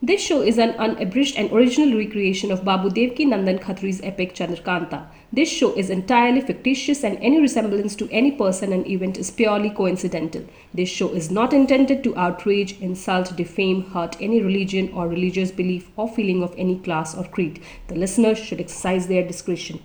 This show is an unabridged and original recreation of Babu Devki Nandan Khatri's epic Chandrakanta. This show is entirely fictitious and any resemblance to any person and event is purely coincidental. This show is not intended to outrage, insult, defame, hurt any religion or religious belief or feeling of any class or creed. The listeners should exercise their discretion.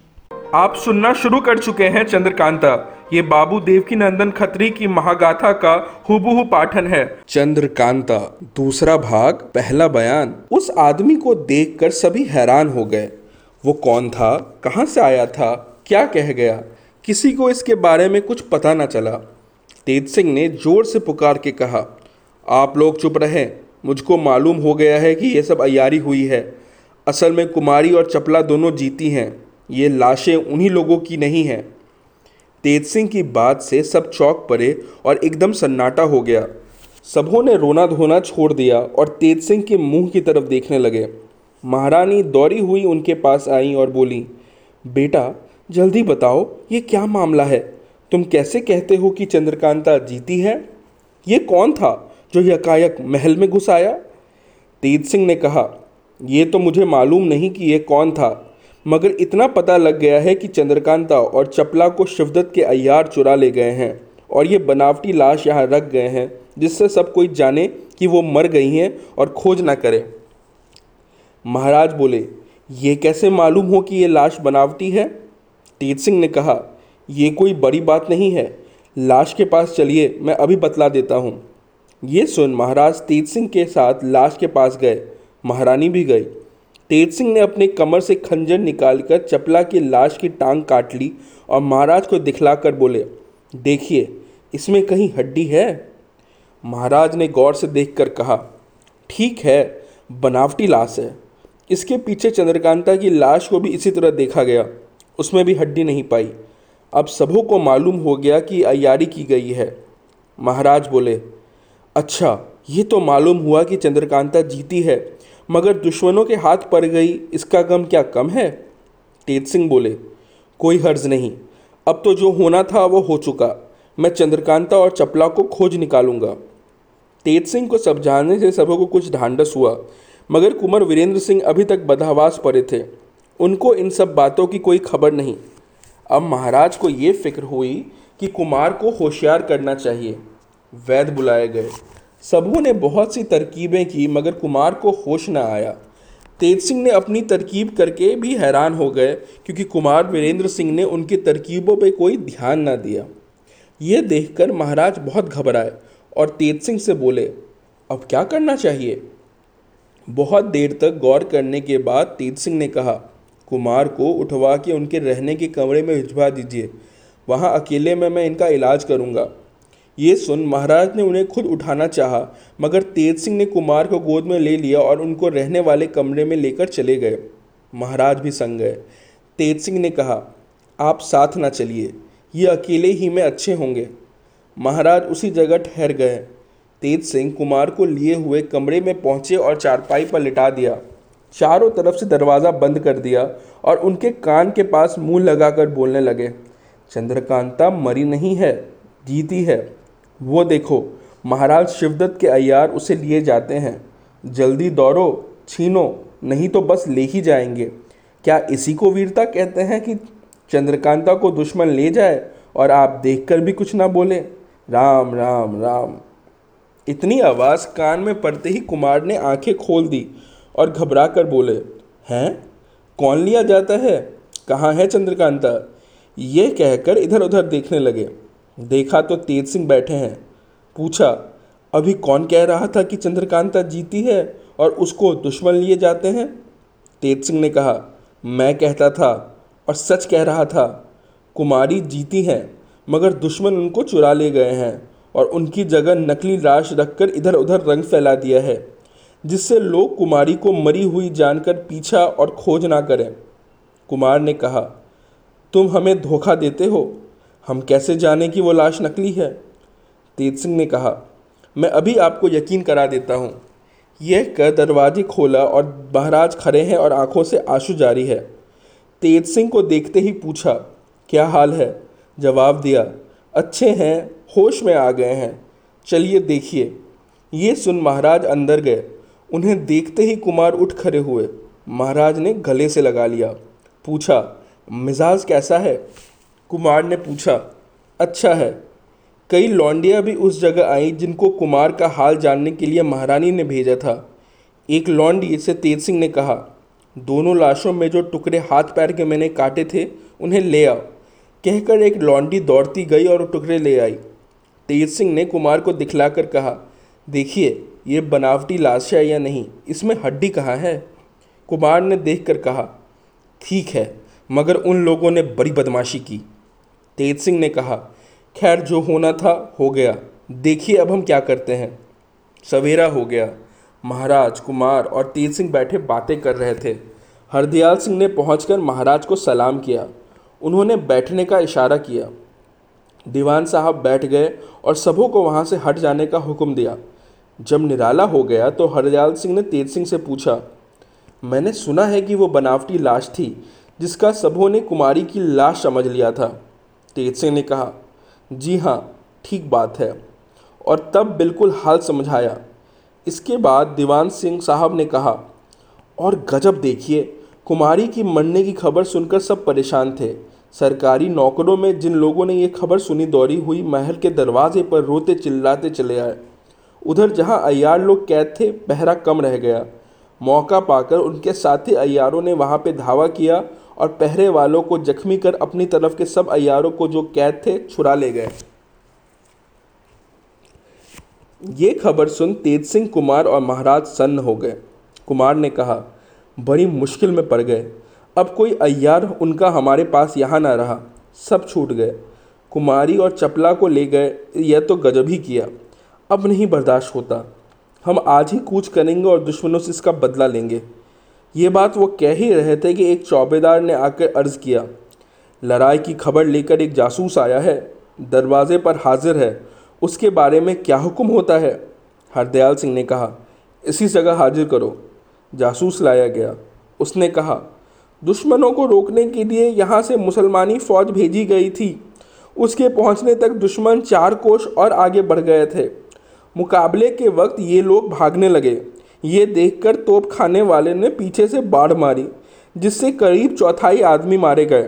आप सुनना शुरू कर चुके हैं चंद्रकांता। ये बाबू देवकी नंदन खत्री की महागाथा का हुबहू पाठन है। चंद्रकांता दूसरा भाग, पहला बयान। उस आदमी को देखकर सभी हैरान हो गए। वो कौन था, कहाँ से आया था, क्या कह गया, किसी को इसके बारे में कुछ पता न चला। तेज सिंह ने जोर से पुकार के कहा, आप लोग चुप रहें, मुझको मालूम हो गया है कि ये सब अय्यारी हुई है। असल में कुमारी और चपला दोनों जीती हैं, ये लाशें उन्हीं लोगों की नहीं हैं। तेज सिंह की बात से सब चौंक पड़े और एकदम सन्नाटा हो गया। सबों ने रोना धोना छोड़ दिया और तेज सिंह के मुंह की तरफ देखने लगे। महारानी दौड़ी हुई उनके पास आई और बोली, बेटा जल्दी बताओ ये क्या मामला है, तुम कैसे कहते हो कि चंद्रकांता जीती है? ये कौन था जो यकायक महल में घुस आया? तेज सिंह ने कहा, ये तो मुझे मालूम नहीं कि ये कौन था, मगर इतना पता लग गया है कि चंद्रकांता और चपला को शिवदत्त के अय्यार चुरा ले गए हैं और ये बनावटी लाश यहाँ रख गए हैं, जिससे सब कोई जाने कि वो मर गई हैं और खोज ना करे। महाराज बोले, ये कैसे मालूम हो कि ये लाश बनावटी है? तेज सिंह ने कहा, ये कोई बड़ी बात नहीं है, लाश के पास चलिए, मैं अभी बतला देता हूँ। ये सुन महाराज तेज सिंह के साथ लाश के पास गए, महारानी भी गई। तेज सिंह ने अपने कमर से खंजर निकालकर चपला की लाश की टांग काट ली और महाराज को दिखलाकर बोले, देखिए इसमें कहीं हड्डी है। महाराज ने गौर से देखकर कहा, ठीक है, बनावटी लाश है। इसके पीछे चंद्रकांता की लाश को भी इसी तरह देखा गया, उसमें भी हड्डी नहीं पाई। अब सबों को मालूम हो गया कि अय्यारी की गई है। महाराज बोले, अच्छा ये तो मालूम हुआ कि चंद्रकांता जीती है, मगर दुश्मनों के हाथ पड़ गई, इसका गम क्या कम है? तेज सिंह बोले, कोई हर्ज नहीं, अब तो जो होना था वो हो चुका, मैं चंद्रकांता और चपला को खोज निकालूंगा। तेज सिंह को समझाने से सबों को कुछ ढांढस हुआ, मगर कुंवर वीरेंद्र सिंह अभी तक बदहवास पड़े थे, उनको इन सब बातों की कोई खबर नहीं। अब महाराज को ये फिक्र हुई कि कुमार को होशियार करना चाहिए। वैद्य बुलाए गए, सबों ने बहुत सी तरकीबें की, मगर कुमार को होश न आया। तेज सिंह ने अपनी तरकीब करके भी हैरान हो गए, क्योंकि कुमार वीरेंद्र सिंह ने उनकी तरकीबों पे कोई ध्यान ना दिया। ये देखकर महाराज बहुत घबराए और तेज सिंह से बोले, अब क्या करना चाहिए? बहुत देर तक गौर करने के बाद तेज सिंह ने कहा, कुमार को उठवा के उनके रहने के कमरे में भिजवा दीजिए, वहाँ अकेले में मैं इनका इलाज करूँगा। ये सुन महाराज ने उन्हें खुद उठाना चाहा, मगर तेज सिंह ने कुमार को गोद में ले लिया और उनको रहने वाले कमरे में लेकर चले गए। महाराज भी संग गए। तेज सिंह ने कहा, आप साथ ना चलिए, ये अकेले ही में अच्छे होंगे। महाराज उसी जगह ठहर गए। तेज सिंह कुमार को लिए हुए कमरे में पहुँचे और चारपाई पर लिटा दिया, चारों तरफ से दरवाज़ा बंद कर दिया और उनके कान के पास मुँह लगाकर बोलने लगे, चंद्रकांता मरी नहीं है, जीती है। वो देखो महाराज शिवदत्त के अय्यार उसे लिए जाते हैं, जल्दी दौड़ो, छीनो, नहीं तो बस ले ही जाएंगे। क्या इसी को वीरता कहते हैं कि चंद्रकांता को दुश्मन ले जाए और आप देखकर भी कुछ ना बोले? राम राम राम। इतनी आवाज़ कान में पड़ते ही कुमार ने आंखें खोल दी और घबरा कर बोले, हैं कौन लिया जाता है, कहाँ है चंद्रकांता? ये कहकर इधर उधर देखने लगे। देखा तो तेज सिंह बैठे हैं। पूछा, अभी कौन कह रहा था कि चंद्रकांता जीती है और उसको दुश्मन लिए जाते हैं? तेज सिंह ने कहा, मैं कहता था और सच कह रहा था। कुमारी जीती हैं, मगर दुश्मन उनको चुरा ले गए हैं और उनकी जगह नकली लाश रखकर इधर उधर रंग फैला दिया है, जिससे लोग कुमारी को मरी हुई जानकर पीछा और खोज ना करें। कुमार ने कहा, तुम हमें धोखा देते हो, हम कैसे जाने कि वो लाश नकली है? तेज सिंह ने कहा, मैं अभी आपको यकीन करा देता हूँ। यह कर दरवाजे खोला और महाराज खड़े हैं और आंखों से आंसू जारी है। तेज सिंह को देखते ही पूछा, क्या हाल है? जवाब दिया, अच्छे हैं, होश में आ गए हैं, चलिए देखिए। ये सुन महाराज अंदर गए। उन्हें देखते ही कुमार उठ खड़े हुए। महाराज ने गले से लगा लिया। पूछा, मिजाज कैसा है? कुमार ने पूछा, अच्छा है। कई लौंडियाँ भी उस जगह आईं जिनको कुमार का हाल जानने के लिए महारानी ने भेजा था। एक लौंडी से तेज सिंह ने कहा, दोनों लाशों में जो टुकड़े हाथ पैर के मैंने काटे थे उन्हें ले आओ। कहकर एक लौंडी दौड़ती गई और टुकड़े ले आई। तेज सिंह ने कुमार को दिखलाकर कहा, देखिए ये बनावटी लाश है या नहीं, इसमें हड्डी कहाँ है? कुमार ने देखकर कहा, ठीक है, मगर उन लोगों ने बड़ी बदमाशी की। तेज सिंह ने कहा, खैर जो होना था हो गया, देखिए अब हम क्या करते हैं। सवेरा हो गया। महाराज, कुमार और तेज सिंह बैठे बातें कर रहे थे। हरदयाल सिंह ने पहुंचकर महाराज को सलाम किया। उन्होंने बैठने का इशारा किया। दीवान साहब बैठ गए और सबों को वहां से हट जाने का हुक्म दिया। जब निराला हो गया तो हरदयाल सिंह ने तेज सिंह से पूछा, मैंने सुना है कि वो बनावटी लाश थी जिसका सबों ने कुमारी की लाश समझ लिया था। तेज सिंह ने कहा, जी हाँ, ठीक बात है, और तब बिल्कुल हाल समझाया। इसके बाद दीवान सिंह साहब ने कहा, और गजब देखिए, कुमारी की मरने की खबर सुनकर सब परेशान थे। सरकारी नौकरों में जिन लोगों ने ये खबर सुनी दौड़ी हुई महल के दरवाजे पर रोते चिल्लाते चले आए। उधर जहाँ अय्यार लोग कैद थे पहरा कम रह गया। मौका पाकर उनके साथी अय्यारों ने वहाँ पे धावा किया और पहरे वालों को जख्मी कर अपनी तरफ के सब अय्यारों को जो कैद थे छुड़ा ले गए। ये खबर सुन तेज सिंह, कुमार और महाराज सन्न हो गए। कुमार ने कहा, बड़ी मुश्किल में पड़ गए, अब कोई अय्यार उनका हमारे पास यहाँ ना रहा, सब छूट गए। कुमारी और चपला को ले गए, यह तो गजब ही किया, अब नहीं बर्दाश्त होता। हम आज ही कूच करेंगे और दुश्मनों से इसका बदला लेंगे। ये बात वो कह ही रहे थे कि एक चौबेदार ने आकर अर्ज़ किया, लड़ाई की खबर लेकर एक जासूस आया है, दरवाजे पर हाजिर है, उसके बारे में क्या हुक्म होता है? हरदयाल सिंह ने कहा, इसी जगह हाजिर करो। जासूस लाया गया। उसने कहा, दुश्मनों को रोकने के लिए यहाँ से मुसलमानी फ़ौज भेजी गई थी। उसके पहुँचने तक दुश्मन 4 कोश और आगे बढ़ गए थे। मुकाबले के वक्त ये लोग भागने लगे। ये देखकर तोप खाने वाले ने पीछे से बाढ़ मारी, जिससे करीब चौथाई आदमी मारे गए।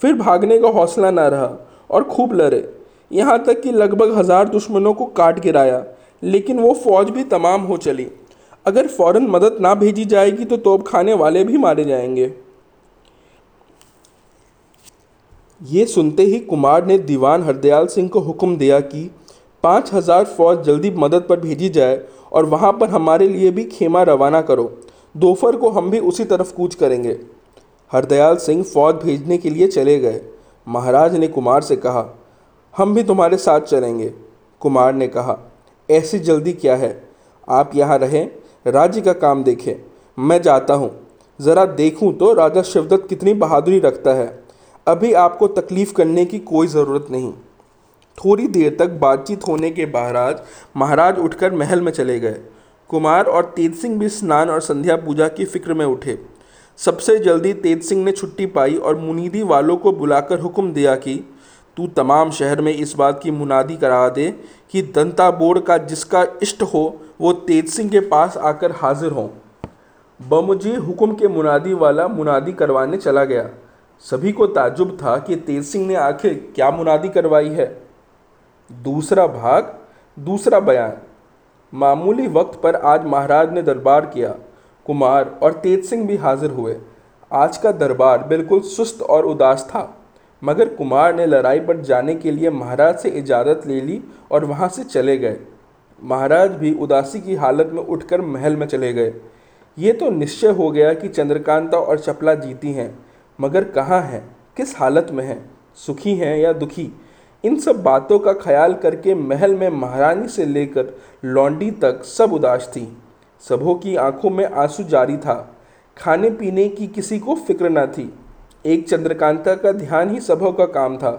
फिर भागने का हौसला ना रहा और खूब लड़े, यहाँ तक कि लगभग 1000 दुश्मनों को काट गिराया, लेकिन वो फौज भी तमाम हो चली। अगर फ़ौरन मदद ना भेजी जाएगी तो तोप खाने वाले भी मारे जाएंगे। ये सुनते ही कुमार ने दीवान हरदयाल सिंह को हुक्म दिया कि 5000 फौज जल्दी मदद पर भेजी जाए और वहाँ पर हमारे लिए भी खेमा रवाना करो। दोपहर को हम भी उसी तरफ कूच करेंगे। हरदयाल सिंह फौज भेजने के लिए चले गए। महाराज ने कुमार से कहा, हम भी तुम्हारे साथ चलेंगे। कुमार ने कहा, ऐसी जल्दी क्या है, आप यहाँ रहें, राज्य का काम देखें। मैं जाता हूँ, ज़रा देखूँ तो राजा शिवदत्त कितनी बहादुरी रखता है। अभी आपको तकलीफ़ करने की कोई ज़रूरत नहीं। थोड़ी देर तक बातचीत होने के बाद महाराज उठकर महल में चले गए। कुमार और तेज सिंह भी स्नान और संध्या पूजा की फिक्र में उठे। सबसे जल्दी तेज सिंह ने छुट्टी पाई और मुनीदी वालों को बुलाकर हुक्म दिया कि तू तमाम शहर में इस बात की मुनादी करा दे कि दंता बोर्ड का जिसका इष्ट हो वो तेज सिंह के पास आकर हाजिर हों। बमुजी हुक्म के मुनादी वाला मुनादी करवाने चला गया। सभी को ताज्जुब था कि तेज सिंह ने आखिर क्या मुनादी करवाई है। दूसरा भाग, दूसरा बयान। मामूली वक्त पर आज महाराज ने दरबार किया। कुमार और तेज सिंह भी हाजिर हुए। आज का दरबार बिल्कुल सुस्त और उदास था, मगर कुमार ने लड़ाई पर जाने के लिए महाराज से इजाज़त ले ली और वहाँ से चले गए। महाराज भी उदासी की हालत में उठकर महल में चले गए। ये तो निश्चय हो गया कि चंद्रकांता और चपला जीती हैं, मगर कहाँ हैं, किस हालत में हैं, सुखी हैं या दुखी, इन सब बातों का ख्याल करके महल में महारानी से लेकर लौंडी तक सब उदास थी। सबों की आंखों में आंसू जारी था। खाने पीने की किसी को फिक्र न थी। एक चंद्रकांता का ध्यान ही सबों का काम था।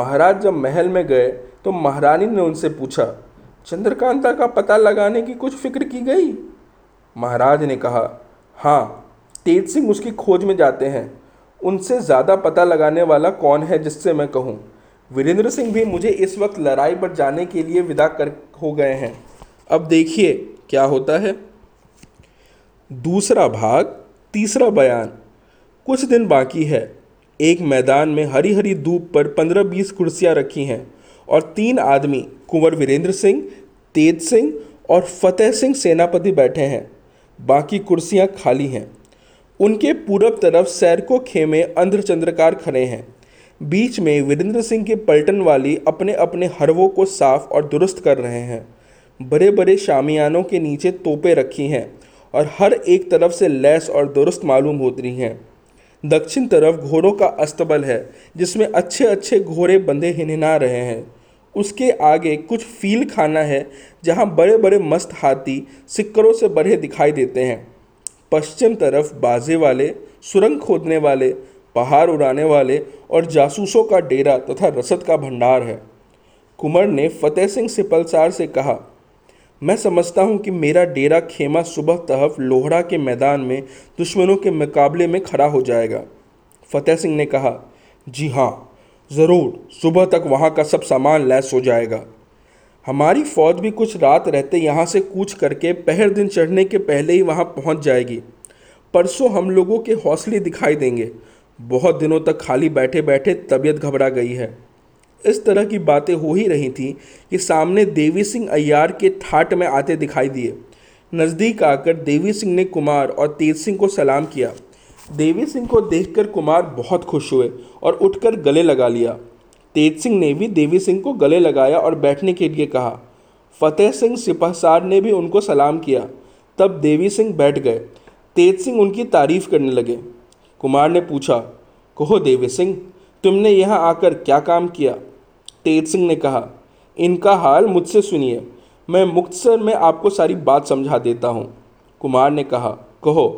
महाराज जब महल में गए तो महारानी ने उनसे पूछा, चंद्रकांता का पता लगाने की कुछ फिक्र की गई? महाराज ने कहा, हाँ, तेज सिंह उसकी खोज में जाते हैं। उनसे ज़्यादा पता लगाने वाला कौन है जिससे मैं कहूँ। वीरेंद्र सिंह भी मुझे इस वक्त लड़ाई पर जाने के लिए विदा कर हो गए हैं। अब देखिए क्या होता है। दूसरा भाग तीसरा बयान। कुछ दिन बाकी है। एक मैदान में हरी हरी धूप पर 15-20 कुर्सियाँ रखी हैं और 3 आदमी कुंवर वीरेंद्र सिंह, तेज सिंह और फतेह सिंह सेनापति बैठे हैं। बाकी कुर्सियाँ खाली हैं। उनके पूरब तरफ सैरको खेमे अंध्र चंद्रकार खड़े हैं। बीच में वीरेंद्र सिंह के पलटन वाली अपने अपने हरवों को साफ और दुरुस्त कर रहे हैं। बड़े बड़े शामियानों के नीचे तोपें रखी हैं और हर एक तरफ से लैस और दुरुस्त मालूम होती हैं। दक्षिण तरफ घोड़ों का अस्तबल है जिसमें अच्छे अच्छे घोड़े बंधे हिनहिना रहे हैं। उसके आगे कुछ फील खाना है जहाँ बड़े बड़े मस्त हाथी सिक्करों से बढ़े दिखाई देते हैं। पश्चिम तरफ बाजे वाले, सुरंग खोदने वाले, पहाड़ उड़ाने वाले और जासूसों का डेरा तथा रसद का भंडार है। कुंवर ने फतेह सिंह सिपलसार से कहा, मैं समझता हूँ कि मेरा डेरा खेमा सुबह तहफ लोहड़ा के मैदान में दुश्मनों के मुकाबले में खड़ा हो जाएगा। फतेह सिंह ने कहा, जी हाँ ज़रूर, सुबह तक वहाँ का सब सामान लैस हो जाएगा। हमारी फ़ौज भी कुछ रात रहते यहाँ से कूच करके पहर दिन चढ़ने के पहले ही वहाँ पहुँच जाएगी। परसों हम लोगों के हौसले दिखाई देंगे। बहुत दिनों तक खाली बैठे बैठे तबीयत घबरा गई है। इस तरह की बातें हो ही रही थीं कि सामने देवी सिंह अय्यार के ठाट में आते दिखाई दिए। नज़दीक आकर देवी सिंह ने कुमार और तेज सिंह को सलाम किया। देवी सिंह को देखकर कुमार बहुत खुश हुए और उठकर गले लगा लिया। तेज सिंह ने भी देवी सिंह को गले लगाया और बैठने के लिए कहा। फतेह सिंह सिपहसार ने भी उनको सलाम किया। तब देवी सिंह बैठ गए। तेज सिंह उनकी तारीफ़ करने लगे। कुमार ने पूछा, कहो देवी सिंह, तुमने यहाँ आकर क्या काम किया? तेज सिंह ने कहा, इनका हाल मुझसे सुनिए, मैं मुख्तसर में आपको सारी बात समझा देता हूँ। कुमार ने कहा, कहो।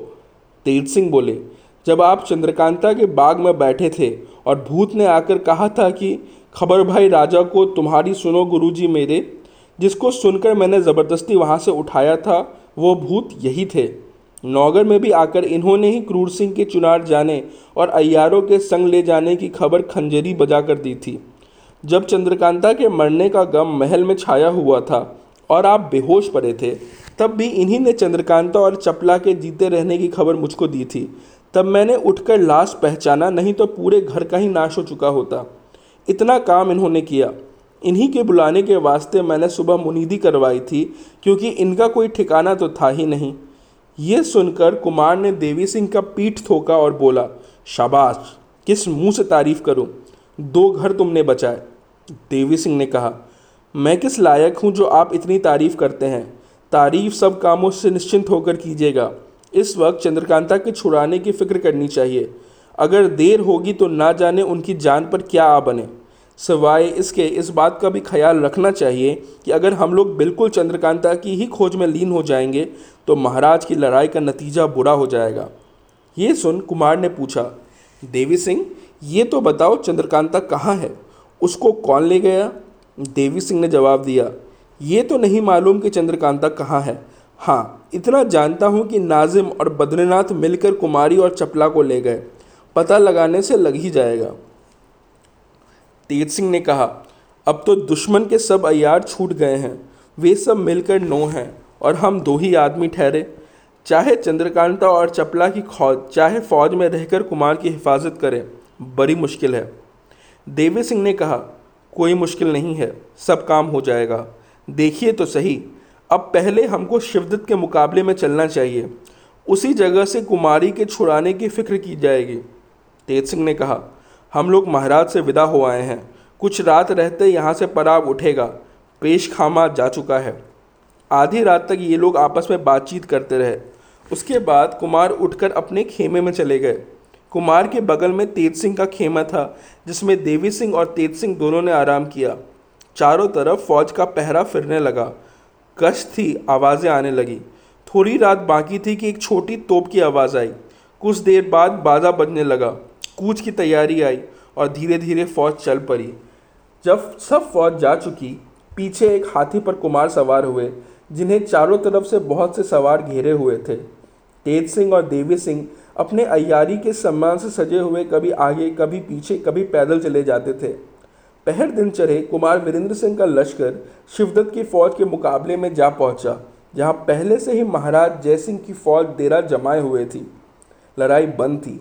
तेज सिंह बोले, जब आप चंद्रकांता के बाग में बैठे थे और भूत ने आकर कहा था कि खबर भाई राजा को तुम्हारी सुनो गुरुजी मेरे, जिसको सुनकर मैंने ज़बरदस्ती वहाँ से उठाया था, वो भूत यही थे। नौगर में भी आकर इन्होंने ही क्रूर सिंह के चुनार जाने और अय्यारों के संग ले जाने की खबर खंजरी बजा कर दी थी। जब चंद्रकांता के मरने का गम महल में छाया हुआ था और आप बेहोश पड़े थे, तब भी इन्हीं ने चंद्रकांता और चपला के जीते रहने की खबर मुझको दी थी। तब मैंने उठकर लाश पहचाना, नहीं तो पूरे घर का ही नाश हो चुका होता। इतना काम इन्होंने किया। इन्हीं के बुलाने के वास्ते मैंने सुबह मुनीदी करवाई थी, क्योंकि इनका कोई ठिकाना तो था ही नहीं। ये सुनकर कुमार ने देवी सिंह का पीठ थोका और बोला, शाबाश, किस मुंह से तारीफ़ करूं? 2 घर तुमने बचाए। देवी सिंह ने कहा, मैं किस लायक हूं जो आप इतनी तारीफ़ करते हैं? तारीफ़ सब कामों से निश्चिंत होकर कीजिएगा। इस वक्त चंद्रकांता के छुड़ाने की फ़िक्र करनी चाहिए। अगर देर होगी तो ना जाने उनकी जान पर क्या आ बने। सिवाय इसके इस बात का भी ख्याल रखना चाहिए कि अगर हम लोग बिल्कुल चंद्रकांता की ही खोज में लीन हो जाएंगे तो महाराज की लड़ाई का नतीजा बुरा हो जाएगा। ये सुन कुमार ने पूछा, देवी सिंह, ये तो बताओ चंद्रकांता कहाँ है? उसको कौन ले गया? देवी सिंह ने जवाब दिया, ये तो नहीं मालूम कि चंद्रकांता कहाँ है। हाँ, इतना जानता हूँ कि नाजिम और बद्रीनाथ मिलकर कुमारी और चपला को ले गए। पता लगाने से लग ही जाएगा। तेज सिंह ने कहा, अब तो दुश्मन के सब अय्यार छूट गए हैं। वे सब मिलकर 9 हैं और हम 2 ही आदमी ठहरे। चाहे चंद्रकांता और चपला की खौज, चाहे फौज में रहकर कुमार की हिफाजत करें, बड़ी मुश्किल है। देवी सिंह ने कहा, कोई मुश्किल नहीं है, सब काम हो जाएगा। देखिए तो सही, अब पहले हमको शिवदत्त के मुकाबले में चलना चाहिए। उसी जगह से कुमारी के छुड़ाने की फ़िक्र की जाएगी। तेज सिंह ने कहा, हम लोग महाराज से विदा हो आए हैं। कुछ रात रहते यहाँ से पराब उठेगा। पेश खामा जा चुका है। आधी रात तक ये लोग आपस में बातचीत करते रहे। उसके बाद कुमार उठकर अपने खेमे में चले गए। कुमार के बगल में तेज सिंह का खेमा था, जिसमें देवी सिंह और तेज सिंह दोनों ने आराम किया। चारों तरफ फौज का पहरा फिरने लगा। गश्त थी, आवाज़ें आने लगी। थोड़ी रात बाकी थी कि एक छोटी तोप की आवाज़ आई। कुछ देर बाद बाजा बजने लगा। कूच की तैयारी आई और धीरे धीरे फौज चल पड़ी। जब सब फौज जा चुकी, पीछे एक हाथी पर कुमार सवार हुए, जिन्हें चारों तरफ से बहुत से सवार घेरे हुए थे। तेज सिंह और देवी सिंह अपने अय्यारी के सम्मान से सजे हुए कभी आगे, कभी पीछे, कभी पैदल चले जाते थे। पहर दिन चढ़े कुमार वीरेंद्र सिंह का लश्कर शिवदत्त की फौज के मुकाबले में जा पहुंचा, जहां पहले से ही महाराज जयसिंह की फौज डेरा जमाए हुए थी। लड़ाई बंद थी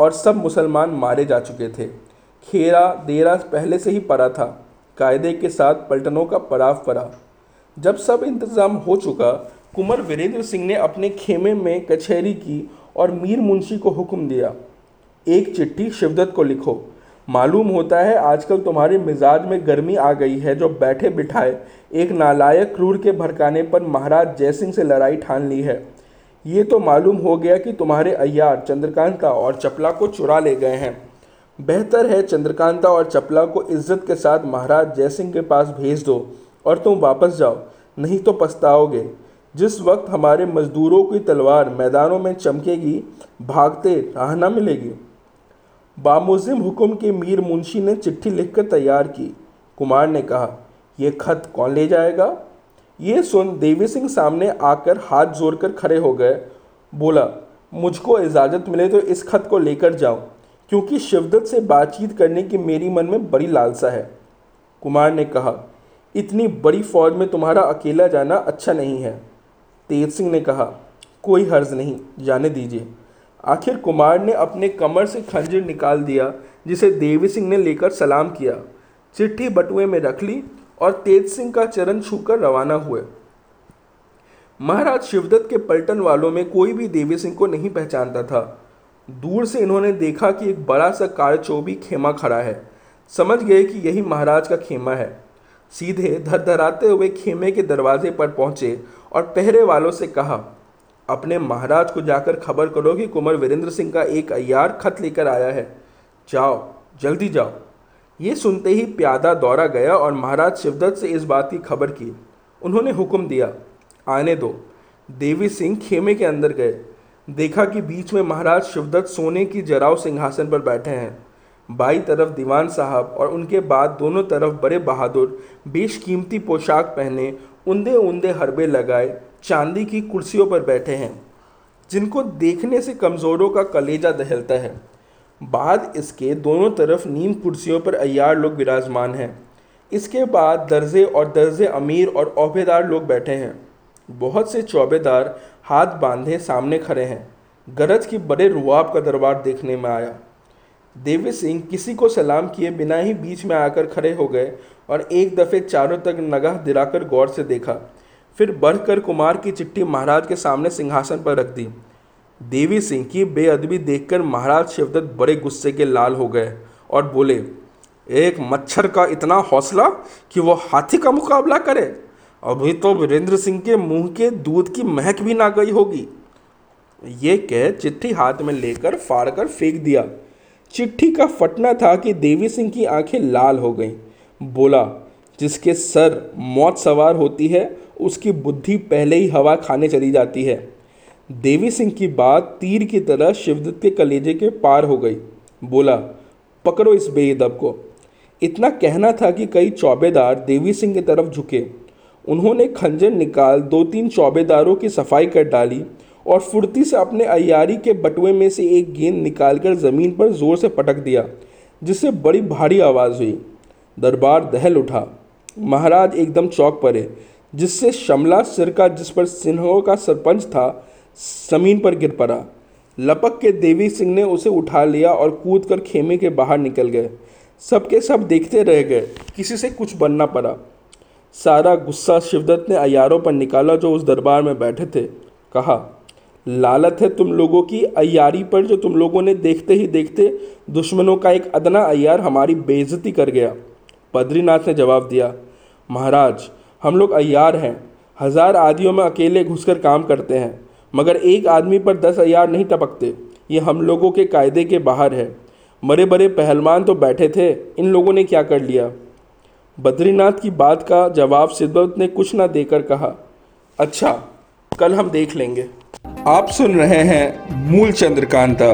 और सब मुसलमान मारे जा चुके थे। खेरा डेरा पहले से ही पड़ा था। कायदे के साथ पलटनों का पड़ाव पड़ा। जब सब इंतज़ाम हो चुका, कुंवर वीरेंद्र सिंह ने अपने खेमे में कचहरी की और मीर मुंशी को हुक्म दिया, एक चिट्ठी शिवदत्त को लिखो। मालूम होता है आजकल तुम्हारे मिजाज में गर्मी आ गई है, जो बैठे बिठाए एक नालायक क्रूर के भड़काने पर महाराज जयसिंह से लड़ाई ठान ली है। ये तो मालूम हो गया कि तुम्हारे अय्यार चंद्रकांता और चपला को चुरा ले गए हैं। बेहतर है चंद्रकांता और चपला को इज्जत के साथ महाराज जयसिंह के पास भेज दो और तुम वापस जाओ, नहीं तो पछताओगे। जिस वक्त हमारे मजदूरों की तलवार मैदानों में चमकेगी, भागते राह न मिलेगी। बामुजिम हुक्म के मीर मुंशी ने चिट्ठी लिखकर तैयार की। कुमार ने कहा, ये खत कौन ले जाएगा? ये सुन देवी सिंह सामने आकर हाथ जोड़कर खड़े हो गए। बोला, मुझको इजाज़त मिले तो इस खत को लेकर जाऊं, क्योंकि शिवदत्त से बातचीत करने की मेरी मन में बड़ी लालसा है। कुमार ने कहा, इतनी बड़ी फौज में तुम्हारा अकेला जाना अच्छा नहीं है। तेज सिंह ने कहा, कोई हर्ज नहीं, जाने दीजिए। आखिर कुमार ने अपने कमर से खंजर निकाल दिया, जिसे देवी सिंह ने लेकर सलाम किया, चिट्ठी बटुए में रख ली और तेज सिंह का चरण छूकर रवाना हुए। महाराज शिवदत्त के पलटन वालों में कोई भी देवी सिंह को नहीं पहचानता था। दूर से इन्होंने देखा कि एक बड़ा सा कारचौबी खेमा खड़ा है। समझ गए कि यही महाराज का खेमा है। सीधे धड़धड़ाते हुए खेमे के दरवाजे पर पहुंचे और पहरे वालों से कहा, अपने महाराज को जाकर खबर करो कि कुंवर वीरेंद्र सिंह का एक अय्यार खत लेकर आया है। जाओ, जल्दी जाओ। ये सुनते ही प्यादा दौड़ा गया और महाराज शिवदत्त से इस बात की खबर की। उन्होंने हुक्म दिया, आने दो। देवी सिंह खेमे के अंदर गए। देखा कि बीच में महाराज शिवदत्त सोने की जराव सिंहासन पर बैठे हैं। बाई तरफ दीवान साहब और उनके बाद दोनों तरफ बड़े बहादुर बेशकीमती पोशाक पहने, उंधे उंधे हरबे लगाए, चांदी की कुर्सियों पर बैठे हैं, जिनको देखने से कमज़ोरों का कलेजा दहलता है। बाद इसके दोनों तरफ नीम कुर्सियों पर अय्यार लोग विराजमान हैं। इसके बाद दर्जे और दर्जे अमीर और औहदेदार लोग बैठे हैं। बहुत से चौबेदार हाथ बांधे सामने खड़े हैं। गरज की बड़े रुआब का दरबार देखने में आया। देवी सिंह किसी को सलाम किए बिना ही बीच में आकर खड़े हो गए और एक दफ़े चारों तक नगाह दिलाकर गौर से देखा। फिर बढ़कर कुमार की चिट्ठी महाराज के सामने सिंहासन पर रख दी। देवी सिंह की बेअदबी देखकर महाराज शिवदत्त बड़े गुस्से के लाल हो गए और बोले, एक मच्छर का इतना हौसला कि वो हाथी का मुकाबला करे। अभी तो वीरेंद्र सिंह के मुंह के दूध की महक भी ना गई होगी। ये कह चिट्ठी हाथ में लेकर फाड़ कर फेंक दिया। चिट्ठी का फटना था कि देवी सिंह की आंखें लाल हो गईं। बोला, जिसके सर मौत सवार होती है उसकी बुद्धि पहले ही हवा खाने चली जाती है। देवी सिंह की बात तीर की तरह शिवदत्त के कलेजे के पार हो गई। बोला, पकड़ो इस बेअदब को। इतना कहना था कि कई चौबेदार देवी सिंह की तरफ झुके। उन्होंने खंजर निकाल दो तीन चौबेदारों की सफाई कर डाली और फुर्ती से अपने अय्यारी के बटुए में से एक गेंद निकालकर ज़मीन पर ज़ोर से पटक दिया, जिससे बड़ी भारी आवाज़ हुई। दरबार दहल उठा। महाराज एकदम चौंक पड़े, जिससे शमला सिरका, जिस पर सिन्हों का सरपंच था, ज़मीन पर गिर पड़ा। लपक के देवी सिंह ने उसे उठा लिया और कूद कर खेमे के बाहर निकल गए। सब के सब देखते रह गए। किसी से कुछ बनना पड़ा। सारा गुस्सा शिवदत्त ने अय्यारों पर निकाला जो उस दरबार में बैठे थे। कहा, लालत है तुम लोगों की अय्यारी पर, जो तुम लोगों ने देखते ही देखते दुश्मनों का एक अदना अय्यार हमारी बेइज्जती कर गया। बद्रीनाथ ने जवाब दिया, महाराज, हम लोग अय्यार हैं। 1000 आदमियों में अकेले घुसकर काम करते हैं, मगर एक आदमी पर 10 अय्यार नहीं टपकते। ये हम लोगों के कायदे के बाहर है। बड़े बड़े पहलवान तो बैठे थे, इन लोगों ने क्या कर लिया? बद्रीनाथ की बात का जवाब सिद्धौत ने कुछ ना देकर कहा, अच्छा, कल हम देख लेंगे। आप सुन रहे हैं मूल चंद्रकांता,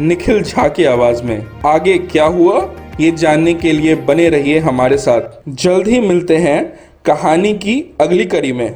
निखिल झा की आवाज़ में। आगे क्या हुआ, ये जानने के लिए बने रहिए हमारे साथ। जल्द ही मिलते हैं कहानी की अगली कड़ी में।